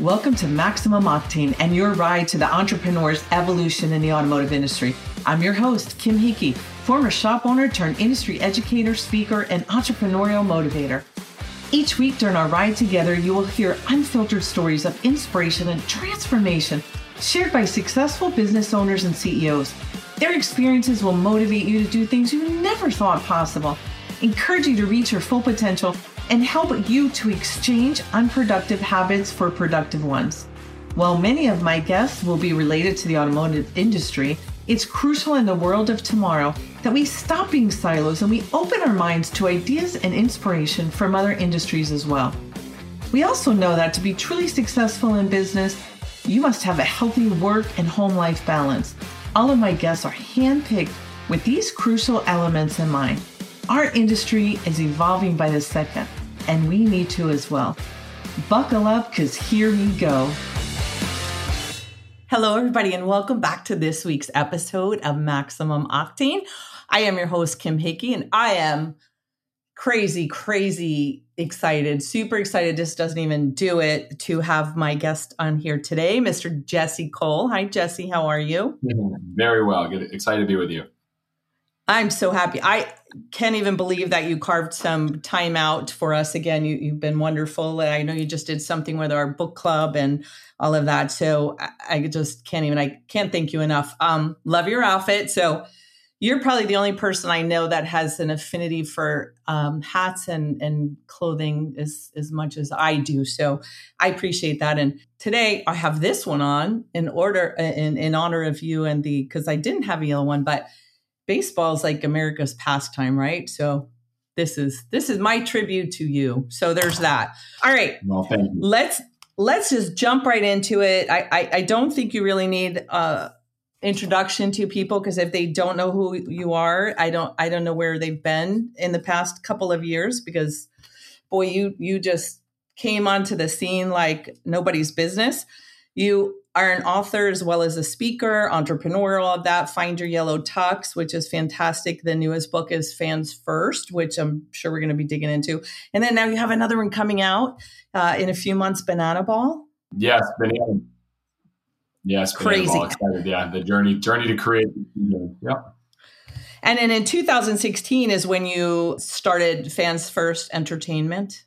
Welcome to Maximum Octane and your ride to the entrepreneur's evolution in the automotive industry. I'm your host, Kim Hickey, former shop owner turned industry educator, speaker, and entrepreneurial motivator. Each week during our ride together, you will hear unfiltered stories of inspiration and transformation shared by successful business owners and CEOs. Their experiences will motivate you to do things you never thought possible, encourage you to reach your full potential, and help you to exchange unproductive habits for productive ones. While many of my guests will be related to the automotive industry, it's crucial in the world of tomorrow that we stop being silos and we open our minds to ideas and inspiration from other industries as well. We also know that to be truly successful in business, you must have a healthy work and home life balance. All of my guests are handpicked with these crucial elements in mind. Our industry is evolving by the second, and we need to as well. Buckle up, because here we go. Hello, everybody, and welcome back to this week's episode of Maximum Octane. I am your host, Kim Hickey, and I am crazy excited, super excited, just doesn't even do it, to have my guest on here today, Mr. Jesse Cole. Hi, Jesse, how are you? Very well. Good. Excited to be with you. I'm so happy. I can't even believe that you carved some time out for us again. You've been wonderful. I know you just did something with our book club and all of that. So I just can't thank you enough. Love your outfit. So you're probably the only person I know that has an affinity for hats and clothing as much as I do. So I appreciate that. And today I have this one on in honor of you and because I didn't have a yellow one, but baseball is like America's pastime, right? So this is my tribute to you. So there's that. All right. Well, thank you. Let's just jump right into it. I don't think you really need introduction to people, because if they don't know who you are, I don't know where they've been in the past couple of years, because boy, you just came onto the scene like nobody's business. You are an author as well as a speaker, entrepreneur, all of that. Find Your Yellow Tux, which is fantastic. The newest book is Fans First, which I'm sure we're going to be digging into. And then now you have another one coming out in a few months, Banana Ball. Yes, Banana. Yes, crazy. Banana Ball. Excited. Yeah, the journey to create. Yeah. And then in 2016 is when you started Fans First Entertainment.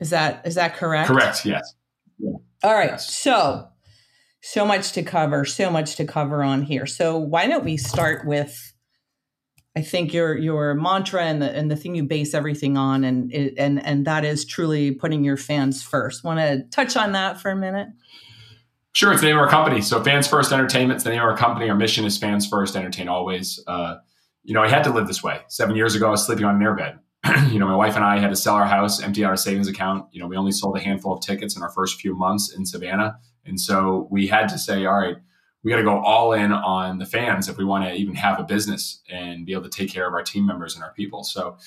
Is that correct? Correct. Yes. Yeah. All right. Yes. So much to cover, on here. So why don't we start with, I think, your mantra and the thing you base everything on, and that is truly putting your fans first. Want to touch on that for a minute? Sure. It's the name of our company. So Fans First Entertainment is the name of our company. Our mission is fans first, entertain always. I had to live this way. 7 years ago, I was sleeping on an airbed. My wife and I had to sell our house, empty out our savings account. We only sold a handful of tickets in our first few months in Savannah. And so we had to say, all right, we got to go all in on the fans if we want to even have a business and be able to take care of our team members and our people. So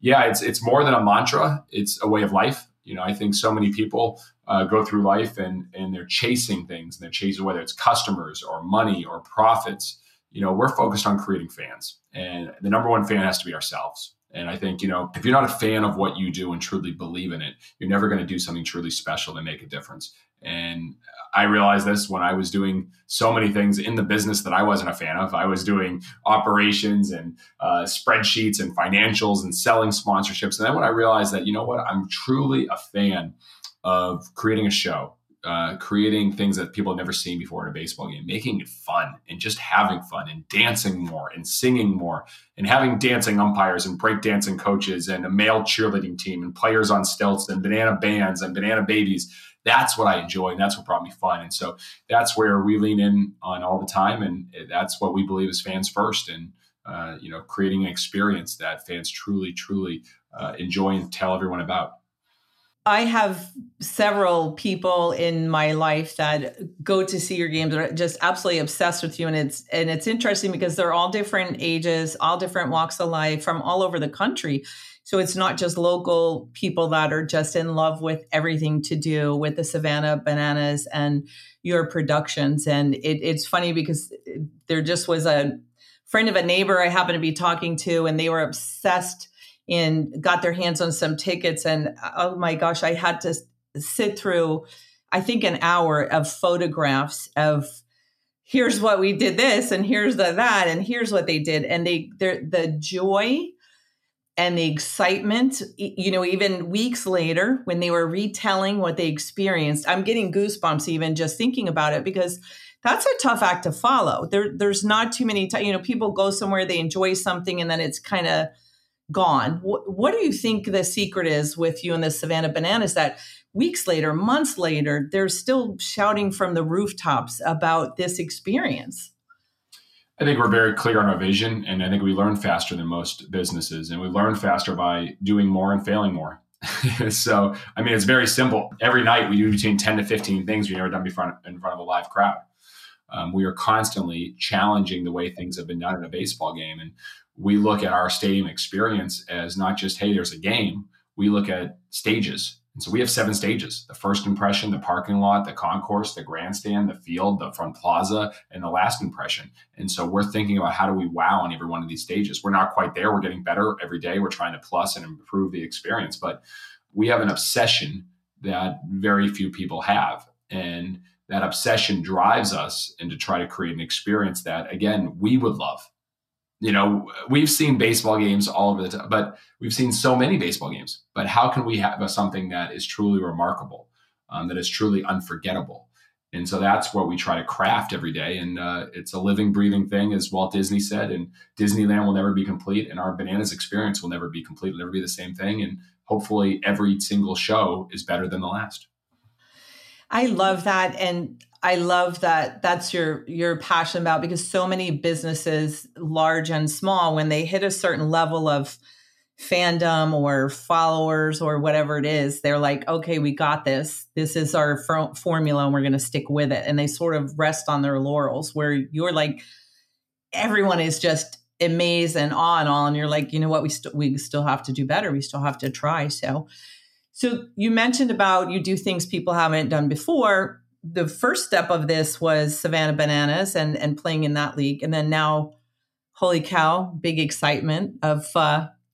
yeah, it's more than a mantra. It's a way of life. I think so many people go through life and they're chasing things, and they're chasing whether it's customers or money or profits. We're focused on creating fans, and the number one fan has to be ourselves. And I think, if you're not a fan of what you do and truly believe in it, you're never going to do something truly special to make a difference. And I realized this when I was doing so many things in the business that I wasn't a fan of. I was doing operations and spreadsheets and financials and selling sponsorships. And then when I realized that, I'm truly a fan of creating a show, creating things that people have never seen before in a baseball game, making it fun and just having fun and dancing more and singing more and having dancing umpires and breakdancing coaches and a male cheerleading team and players on stilts and banana bands and banana babies. That's what I enjoy, and that's what brought me fun. And so that's where we lean in on all the time, and that's what we believe is fans first, and creating an experience that fans truly enjoy and tell everyone about. I have several people in my life that go to see your games that are just absolutely obsessed with you. And it's interesting because they're all different ages, all different walks of life from all over the country. So it's not just local people that are just in love with everything to do with the Savannah Bananas and your productions. And it's funny because there just was a friend of a neighbor I happened to be talking to, and they were obsessed and got their hands on some tickets. And oh my gosh, I had to sit through I think, an hour of photographs of here's what we did this and here's the, that, and here's what they did. And the joy and the excitement, you know, even weeks later when they were retelling what they experienced, I'm getting goosebumps even just thinking about it, because that's a tough act to follow. There's not too many times, you know, people go somewhere, they enjoy something, and then it's kind of gone. What do you think the secret is with you and the Savannah Bananas that weeks later, months later, they're still shouting from the rooftops about this experience? I think we're very clear on our vision, and I think we learn faster than most businesses, and we learn faster by doing more and failing more. So, I mean, it's very simple. Every night we do between 10 to 15 things we've never done before in front of a live crowd. We are constantly challenging the way things have been done in a baseball game. And we look at our stadium experience as not just, hey, there's a game. We look at stages. And so we have 7 stages: the first impression, the parking lot, the concourse, the grandstand, the field, the front plaza, and the last impression. And so we're thinking about how do we wow on every one of these stages. We're not quite there. We're getting better every day. We're trying to plus and improve the experience. But we have an obsession that very few people have. And that obsession drives us into try to create an experience that, again, we would love. You know, we've seen baseball games all over the time, but we've seen so many baseball games. But how can we have something that is truly remarkable, that is truly unforgettable? And so that's what we try to craft every day. And it's a living, breathing thing, as Walt Disney said. And Disneyland will never be complete. And our Bananas experience will never be complete. It'll never be the same thing. And hopefully every single show is better than the last. I love that. And I love that that's your passion about, because so many businesses, large and small, when they hit a certain level of fandom or followers or whatever it is, they're like, okay, we got this. This is our formula and we're going to stick with it. And they sort of rest on their laurels, where you're like, everyone is just amazed and awe and all. And you're like, you know what, we still have to do better. We still have to try. So you mentioned about you do things people haven't done before. The first step of this was Savannah Bananas and playing in that league. And then now, holy cow, big excitement of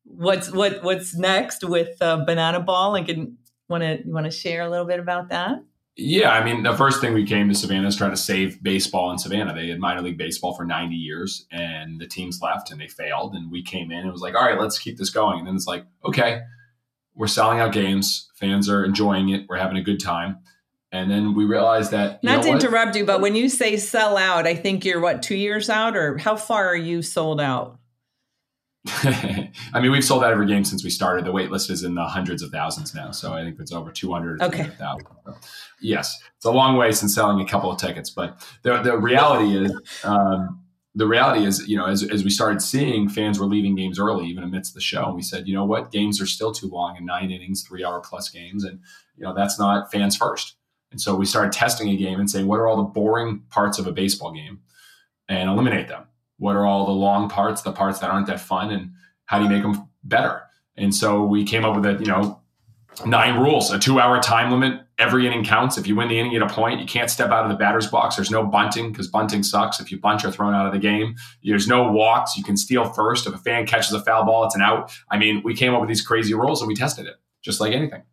what's next with Banana Ball. And you want to share a little bit about that? Yeah, I mean, the first thing we came to Savannah is trying to save baseball in Savannah. They had minor league baseball for 90 years and the teams left and they failed. And we came in and it was like, all right, let's keep this going. And then it's like, okay, we're selling out games. Fans are enjoying it. We're having a good time. And then we realized that... Not to interrupt you, but when you say sell out, I think you're 2 years out? Or how far are you sold out? I mean, we've sold out every game since we started. The wait list is in the hundreds of thousands now. So I think it's over 200,000. Okay. Yes, it's a long way since selling a couple of tickets. But the reality is... The reality is, you know, as we started seeing fans were leaving games early, even amidst the show, and we said, you know what, games are still too long, and 9 innings, 3-hour-plus games, and, you know, that's not fans first. And so we started testing a game and saying, what are all the boring parts of a baseball game, and eliminate them? What are all the long parts, the parts that aren't that fun, and how do you make them better? And so we came up with 9 rules, a 2-hour time limit. Every inning counts. If you win the inning, you get a point. You can't step out of the batter's box. There's no bunting because bunting sucks. If you bunt, you're thrown out of the game. There's no walks. You can steal first. If a fan catches a foul ball, it's an out. I mean, we came up with these crazy rules and we tested it just like anything.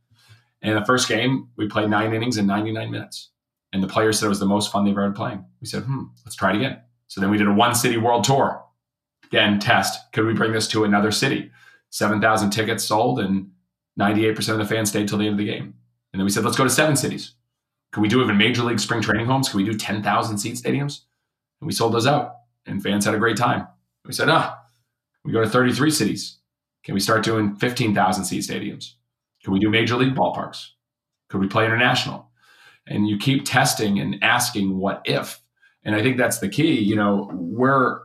And the first game, we played 9 innings in 99 minutes. And the players said it was the most fun they've ever played. We said, let's try it again. So then we did a 1-city world tour. Again, test. Could we bring this to another city? 7,000 tickets sold and 98% of the fans stayed till the end of the game. And then we said, let's go to 7 cities. Can we do even major league spring training homes? Can we do 10,000 seat stadiums? And we sold those out and fans had a great time. We said, we go to 33 cities. Can we start doing 15,000 seat stadiums? Can we do major league ballparks? Could we play international? And you keep testing and asking what if, and I think that's the key. You know, we're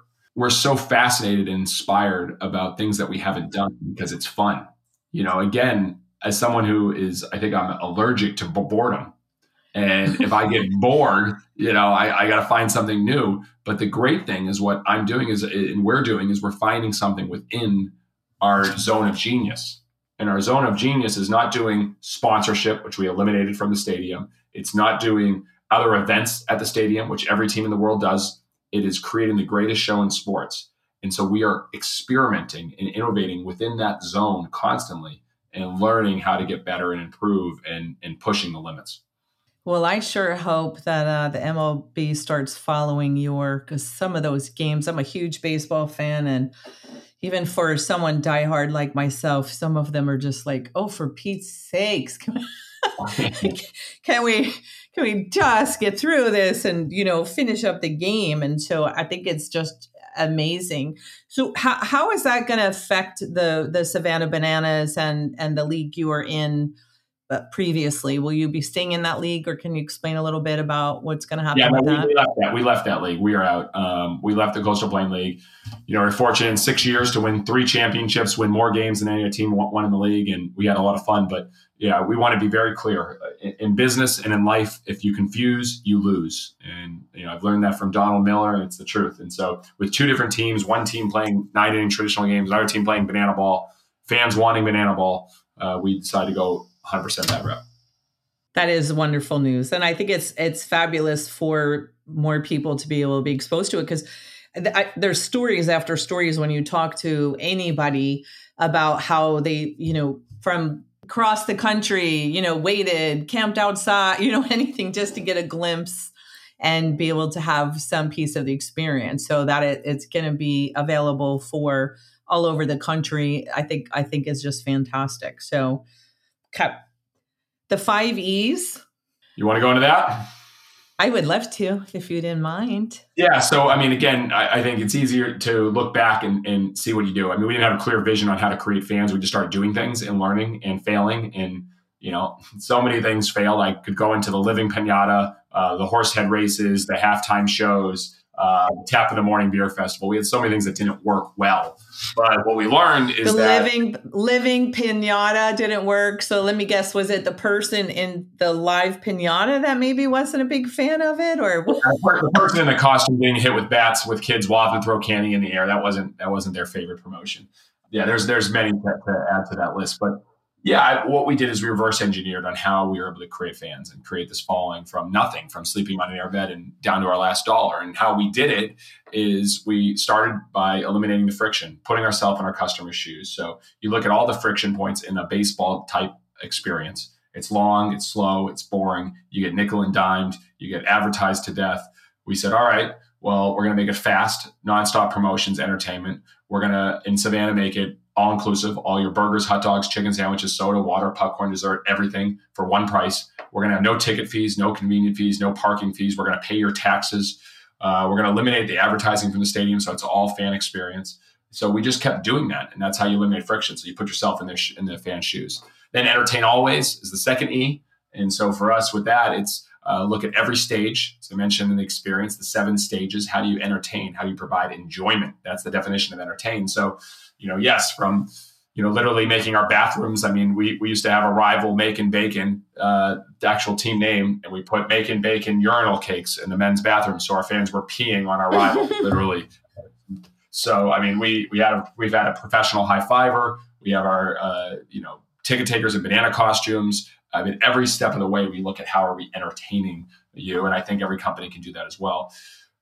so fascinated and inspired about things that we haven't done because it's fun. You know, again, as someone who is, I think I'm allergic to boredom. And if I get bored, you know, I got to find something new. But the great thing is what I'm doing is, and we're doing is, we're finding something within our zone of genius. And our zone of genius is not doing sponsorship, which we eliminated from the stadium. It's not doing other events at the stadium, which every team in the world does. It is creating the greatest show in sports. And so we are experimenting and innovating within that zone constantly, and learning how to get better and improve and pushing the limits. Well, I sure hope that the MLB starts following because some of those games, I'm a huge baseball fan, and even for someone diehard like myself, some of them are just like, oh, for Pete's sakes, can we just get through this and, you know, finish up the game? And so I think it's just amazing. So how is that going to affect the Savannah Bananas and the league you were in previously? Will you be staying in that league, or can you explain a little bit about what's going to happen with that? We left that league. We are out. We left the Coastal Plain League. You know, we're fortunate in 6 years to win 3 championships, win more games than any other team won in the league, and we had a lot of fun. But yeah, we want to be very clear in business and in life. If you confuse, you lose. And, you know, I've learned that from Donald Miller, and it's the truth. And so with 2 different teams, one team playing 9-inning traditional games, another team playing banana ball, fans wanting banana ball, we decided to go 100% that route. That is wonderful news. And I think it's fabulous for more people to be able to be exposed to it, because there's stories after stories when you talk to anybody about how they, you know, from across the country, you know, waited, camped outside, you know, anything just to get a glimpse and be able to have some piece of the experience, so that it's going to be available for all over the country. I think is just fantastic. So the 5 E's. You want to go into that? I would love to, if you didn't mind. Yeah. So, I mean, again, I think it's easier to look back and see what you do. I mean, we didn't have a clear vision on how to create fans. We just started doing things and learning and failing. And, you know, so many things failed. I could go into the living pinata, the horse head races, the halftime shows, Tap in the Morning Beer Festival. We had so many things that didn't work well. But what we learned is that living pinata didn't work. So let me guess, was it the person in the live pinata that maybe wasn't a big fan of it, or the person in the costume being hit with bats with kids wafting, throw candy in the air? That wasn't their favorite promotion. Yeah, there's many to add to that list, but yeah, what we did is we reverse engineered on how we were able to create fans and create this following from nothing, from sleeping on an airbed and down to our last dollar. And how we did it is we started by eliminating the friction, putting ourselves in our customers' shoes. So you look at all the friction points in a baseball type experience. It's long, it's slow, it's boring. You get nickel and dimed, you get advertised to death. We said, all right, well, we're going to make it fast, nonstop promotions, entertainment. We're going to, in Savannah, make it all-inclusive, all your burgers, hot dogs, chicken sandwiches, soda, water, popcorn, dessert, everything for one price. We're going to have no ticket fees, no convenience fees, no parking fees. We're going to pay your taxes. We're going to eliminate the advertising from the stadium, so it's all fan experience. So we just kept doing that, and that's how you eliminate friction. So you put yourself in the fan shoes. Then entertain always is the second E. And so for us with that, it's look at every stage. As I mentioned in the experience, the 7 stages. How do you entertain? How do you provide enjoyment? That's the definition of entertain. So, you know, yes, from, you know, literally making our bathrooms. I mean, we used to have a rival, Macon Bacon, the actual team name, and we put Macon Bacon urinal cakes in the men's bathroom, so our fans were peeing on our rival, literally. So, I mean, we've had a professional high fiver. We have our, you know, ticket takers in banana costumes. I mean, every step of the way, we look at how are we entertaining you, and I think every company can do that as well.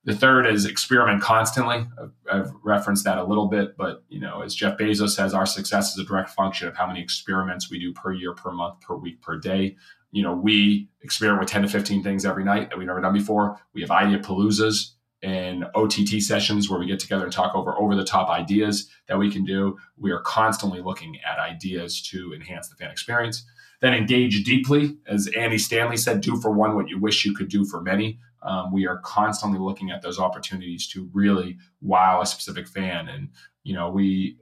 The third is experiment constantly. I've referenced that a little bit, but, you know, as Jeff Bezos says, our success is a direct function of how many experiments we do per year, per month, per week, per day. You know, we experiment with 10 to 15 things every night that we've never done before. We have idea paloozas and OTT sessions where we get together and talk over the top ideas that we can do. We are constantly looking at ideas to enhance the fan experience. Then engage deeply. As Andy Stanley said, do for one what you wish you could do for many. We are constantly looking at those opportunities to really wow a specific fan. And, you know, we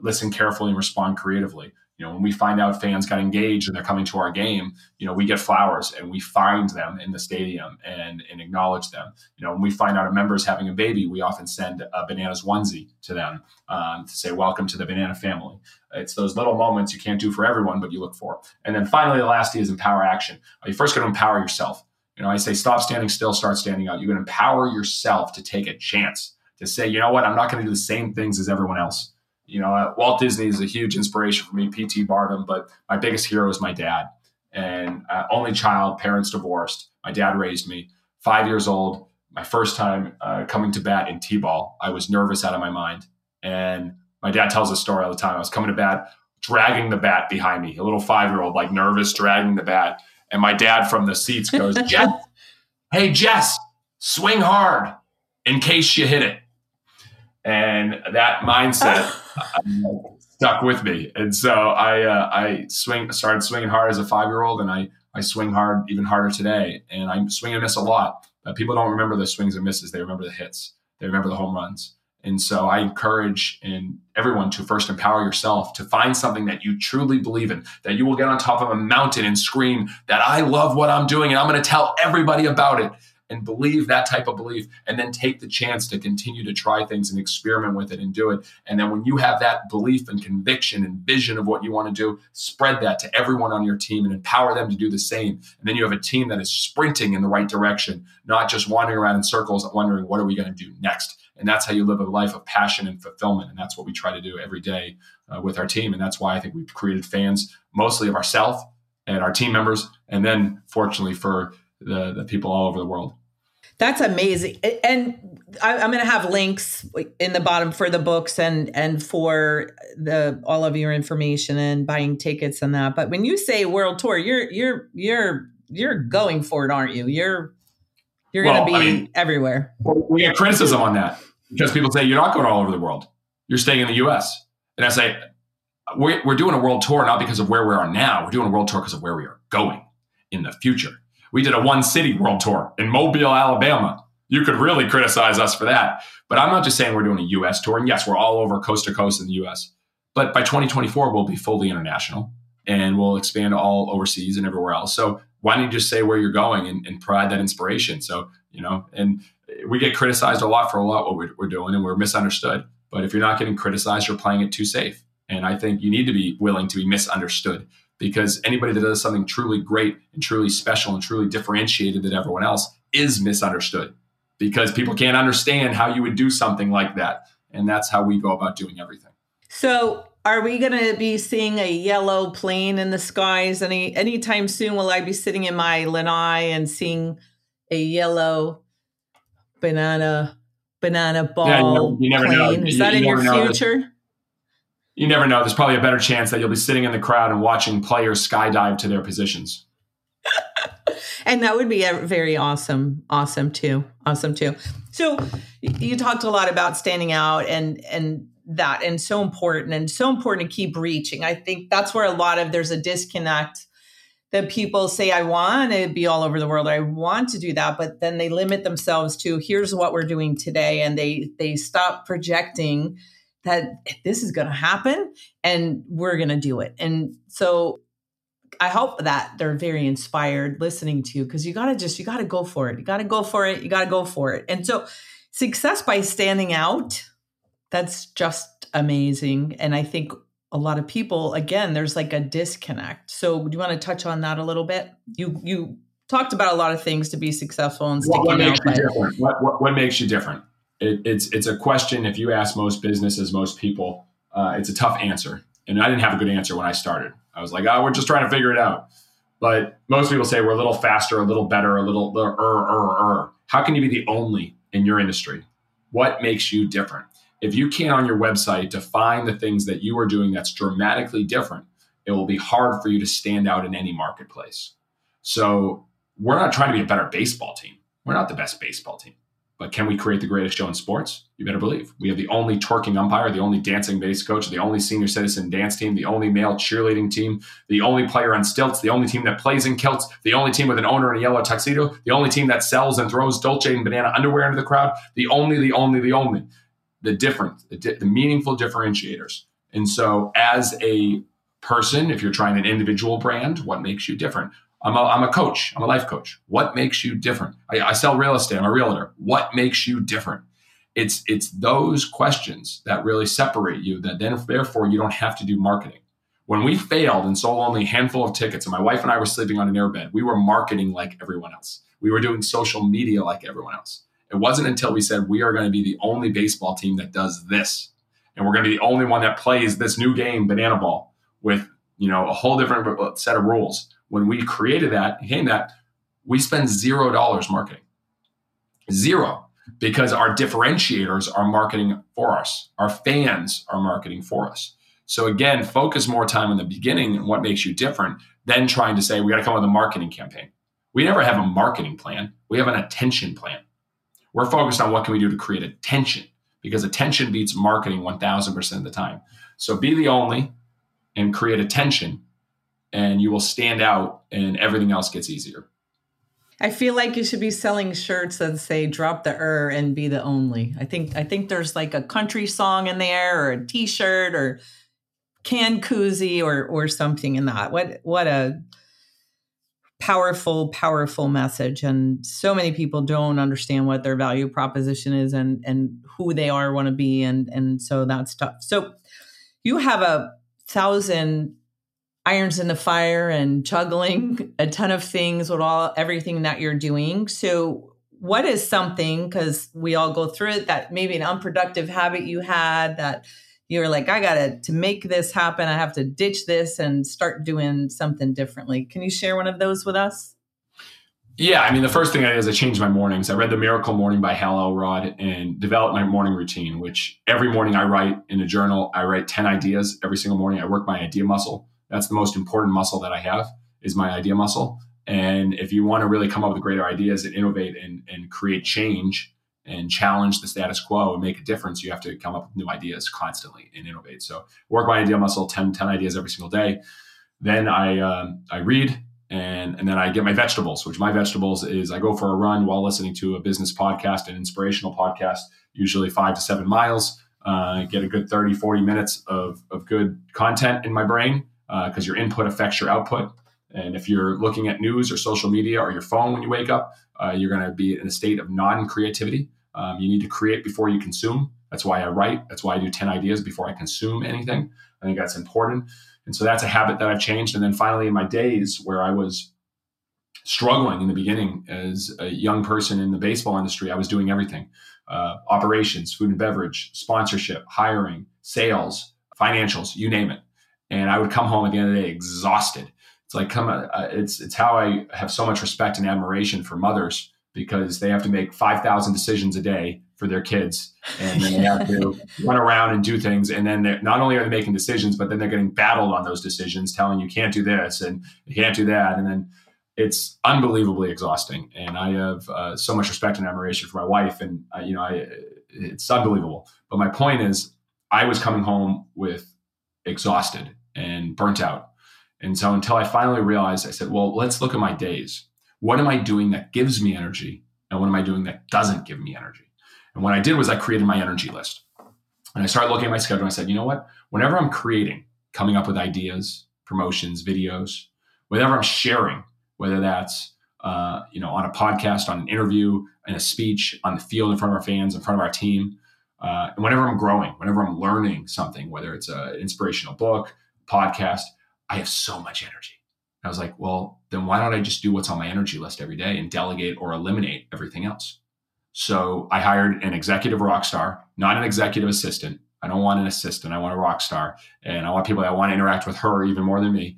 listen carefully and respond creatively. You know, when we find out fans got engaged and they're coming to our game, you know, we get flowers and we find them in the stadium and acknowledge them. You know, when we find out a member is having a baby, we often send a bananas onesie to them to say, welcome to the banana family. It's those little moments you can't do for everyone, but you look for. And then finally, the last is empower action. You first got to empower yourself. You know, I say, stop standing still, start standing up. You can empower yourself to take a chance, to say, you know what, I'm not going to do the same things as everyone else. You know, Walt Disney is a huge inspiration for me, P.T. Barnum, but my biggest hero is my dad. And only child, parents divorced. My dad raised me. 5 years old, my first time coming to bat in T-ball. I was nervous out of my mind. And my dad tells a story all the time. I was coming to bat, dragging the bat behind me. A little 5-year-old, like nervous, dragging the bat. And my dad from the seats goes, Jess, hey, Jess, swing hard in case you hit it. And that mindset stuck with me. And so I started swinging hard as a 5-year-old, and I swing hard, even harder today. And I swing and miss a lot. But people don't remember the swings and misses. They remember the hits. They remember the home runs. And so I encourage everyone to first empower yourself to find something that you truly believe in, that you will get on top of a mountain and scream that I love what I'm doing and I'm going to tell everybody about it, and believe that type of belief, and then take the chance to continue to try things and experiment with it and do it. And then when you have that belief and conviction and vision of what you want to do, spread that to everyone on your team and empower them to do the same. And then you have a team that is sprinting in the right direction, not just wandering around in circles wondering what are we going to do next. And that's how you live a life of passion and fulfillment. And that's what we try to do every day with our team. And that's why I think we've created fans mostly of ourselves and our team members, and then fortunately for the people all over the world. That's amazing. And I'm going to have links in the bottom for the books and for all of your information and buying tickets and that. But when you say world tour, you're going for it, aren't you? You're going to be everywhere. Well, we get criticism on that because people say, you're not going all over the world. You're staying in the U.S. And I say, we're doing a world tour, not because of where we are now. We're doing a world tour because of where we are going in the future. We did a one-city world tour in Mobile, Alabama. You could really criticize us for that. But I'm not just saying we're doing a U.S. tour. And yes, we're all over coast to coast in the U.S. But by 2024, we'll be fully international and we'll expand all overseas and everywhere else. So why don't you just say where you're going and provide that inspiration? So, and we get criticized a lot for what we're doing, and we're misunderstood. But if you're not getting criticized, you're playing it too safe. And I think you need to be willing to be misunderstood, because anybody that does something truly great and truly special and truly differentiated than everyone else is misunderstood, because people can't understand how you would do something like that. And that's how we go about doing everything. So are we going to be seeing a yellow plane in the skies anytime soon? Will I be sitting in my lanai and seeing a yellow banana ball plane? Know. Is that in your future? You never know. There's probably a better chance that you'll be sitting in the crowd and watching players skydive to their positions. And that would be very awesome too. So you talked a lot about standing out and that, and so important to keep reaching. I think that's where there's a disconnect that people say, I want to be all over the world. I want to do that. But then they limit themselves to here's what we're doing today. And they stop projecting that this is going to happen and we're going to do it. And so I hope that they're very inspired listening to you, because you got to go for it. You got to go for it. And so success by standing out, that's just amazing. And I think a lot of people, again, there's like a disconnect. So do you want to touch on that a little bit? You talked about a lot of things to be successful and sticking out. What makes you different? It's a question. If you ask most businesses, most people, it's a tough answer. And I didn't have a good answer when I started. I was like, we're just trying to figure it out. But most people say we're a little faster, a little better, a little How can you be the only in your industry? What makes you different? If you can't on your website define the things that you are doing that's dramatically different, it will be hard for you to stand out in any marketplace. So we're not trying to be a better baseball team. We're not the best baseball team. But can we create the greatest show in sports? You better believe. We have the only twerking umpire, the only dancing base coach, the only senior citizen dance team, the only male cheerleading team, the only player on stilts, the only team that plays in kilts, the only team with an owner in a yellow tuxedo, the only team that sells and throws Dolce and banana underwear into the crowd, the only. The meaningful differentiators. And so as a person, if you're trying an individual brand, what makes you different? I'm a coach. I'm a life coach. What makes you different? I sell real estate. I'm a realtor. What makes you different? It's those questions that really separate you, that then therefore you don't have to do marketing. When we failed and sold only a handful of tickets, and my wife and I were sleeping on an airbed, we were marketing like everyone else. We were doing social media like everyone else. It wasn't until we said we are going to be the only baseball team that does this, and we're going to be the only one that plays this new game, Banana Ball, with a whole different set of rules. When we created that, we spend $0 marketing. Zero. Because our differentiators are marketing for us. Our fans are marketing for us. So again, focus more time in the beginning on what makes you different. then trying to say, we got to come up with a marketing campaign. We never have a marketing plan. We have an attention plan. We're focused on what can we do to create attention, because attention beats marketing 1,000% of the time. So be the only and create attention, and you will stand out and everything else gets easier. I feel like you should be selling shirts that say drop the and be the only. I think there's like a country song in there, or a t-shirt, or can koozie, or something in that. What a powerful, powerful message. And so many people don't understand what their value proposition is and who they are, want to be. And so that's tough. So you have 1,000 irons in the fire and juggling a ton of things with everything that you're doing. So what is something, because we all go through it, that maybe an unproductive habit you had that you were like, I got to make this happen. I have to ditch this and start doing something differently. Can you share one of those with us? Yeah. I mean, the first thing I did is I changed my mornings. I read The Miracle Morning by Hal Elrod and developed my morning routine, which every morning I write in a journal. I write 10 ideas every single morning. I work my idea muscle. That's the most important muscle that I have, is my idea muscle. And if you want to really come up with greater ideas and innovate and create change and challenge the status quo and make a difference, you have to come up with new ideas constantly and innovate. So work my idea muscle, 10 ideas every single day. Then I read and then I get my vegetables, which my vegetables is I go for a run while listening to a business podcast, an inspirational podcast, usually 5 to 7 miles, get a good 30, 40 minutes of good content in my brain. Because your input affects your output. And if you're looking at news or social media or your phone when you wake up, you're going to be in a state of non-creativity. You need to create before you consume. That's why I write. That's why I do 10 ideas before I consume anything. I think that's important. And so that's a habit that I've changed. And then finally, in my days where I was struggling in the beginning as a young person in the baseball industry, I was doing everything. Operations, food and beverage, sponsorship, hiring, sales, financials, you name it. And I would come home at the end of the day exhausted. It's like, it's how I have so much respect and admiration for mothers, because they have to make 5,000 decisions a day for their kids. And then they have to run around and do things. And then not only are they making decisions, but then they're getting battled on those decisions, telling you can't do this and you can't do that. And then it's unbelievably exhausting. And I have so much respect and admiration for my wife. And, it's unbelievable. But my point is, I was coming home with exhausted and burnt out. And so until I finally realized, I said, well, let's look at my days. What am I doing that gives me energy? And what am I doing that doesn't give me energy? And what I did was I created my energy list. And I started looking at my schedule. And I said, you know what? Whenever I'm creating, coming up with ideas, promotions, videos, whenever I'm sharing, whether that's on a podcast, on an interview, in a speech, on the field, in front of our fans, in front of our team, and whenever I'm growing, whenever I'm learning something, whether it's an inspirational book, podcast, I have so much energy. And I was like, well, then why don't I just do what's on my energy list every day and delegate or eliminate everything else? So I hired an executive rock star, not an executive assistant. I don't want an assistant. I want a rock star. And I want people that want to interact with her even more than me.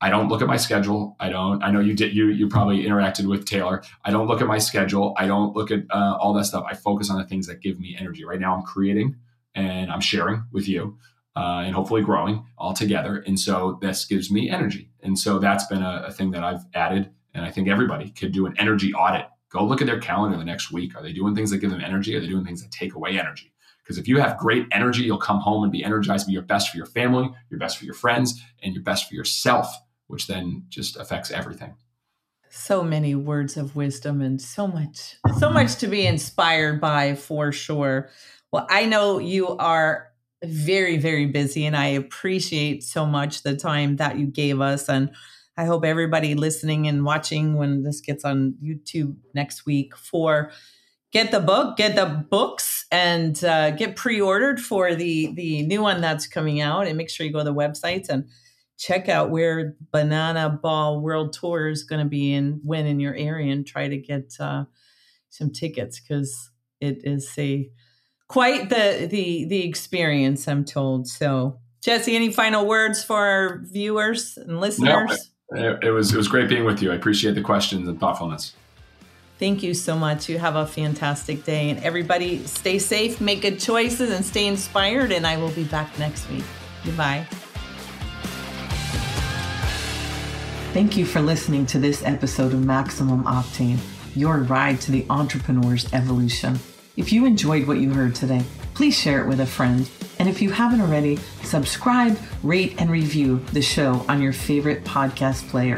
I don't look at my schedule. I know you did. You probably interacted with Taylor. I don't look at my schedule. I don't look at all that stuff. I focus on the things that give me energy. Right now I'm creating and I'm sharing with you and hopefully growing all together. And so this gives me energy. And so that's been a thing that I've added. And I think everybody could do an energy audit. Go look at their calendar the next week. Are they doing things that give them energy? Are they doing things that take away energy? Because if you have great energy, you'll come home and be energized, be your best for your family, your best for your friends, and your best for yourself, which then just affects everything. So many words of wisdom and so much to be inspired by, for sure. Well, I know you are very, very busy, and I appreciate so much the time that you gave us. And I hope everybody listening and watching, when this gets on YouTube next week, get the books, and get pre-ordered for the new one that's coming out. And make sure you go to the websites and check out where Banana Ball World Tour is going to be in your area, and try to get some tickets, because it is quite the experience, I'm told. So, Jesse, any final words for our viewers and listeners? No, it was great being with you. I appreciate the questions and thoughtfulness. Thank you so much. You have a fantastic day. And everybody, stay safe, make good choices, and stay inspired. And I will be back next week. Goodbye. Thank you for listening to this episode of Maximum Octane, your ride to the entrepreneur's evolution. If you enjoyed what you heard today, please share it with a friend. And if you haven't already, subscribe, rate, and review the show on your favorite podcast player.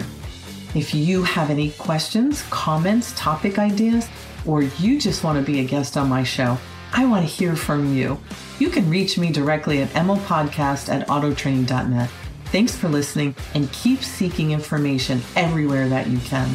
If you have any questions, comments, topic ideas, or you just want to be a guest on my show, I want to hear from you. You can reach me directly at mopodcast@autotraining.net. Thanks for listening, and keep seeking information everywhere that you can.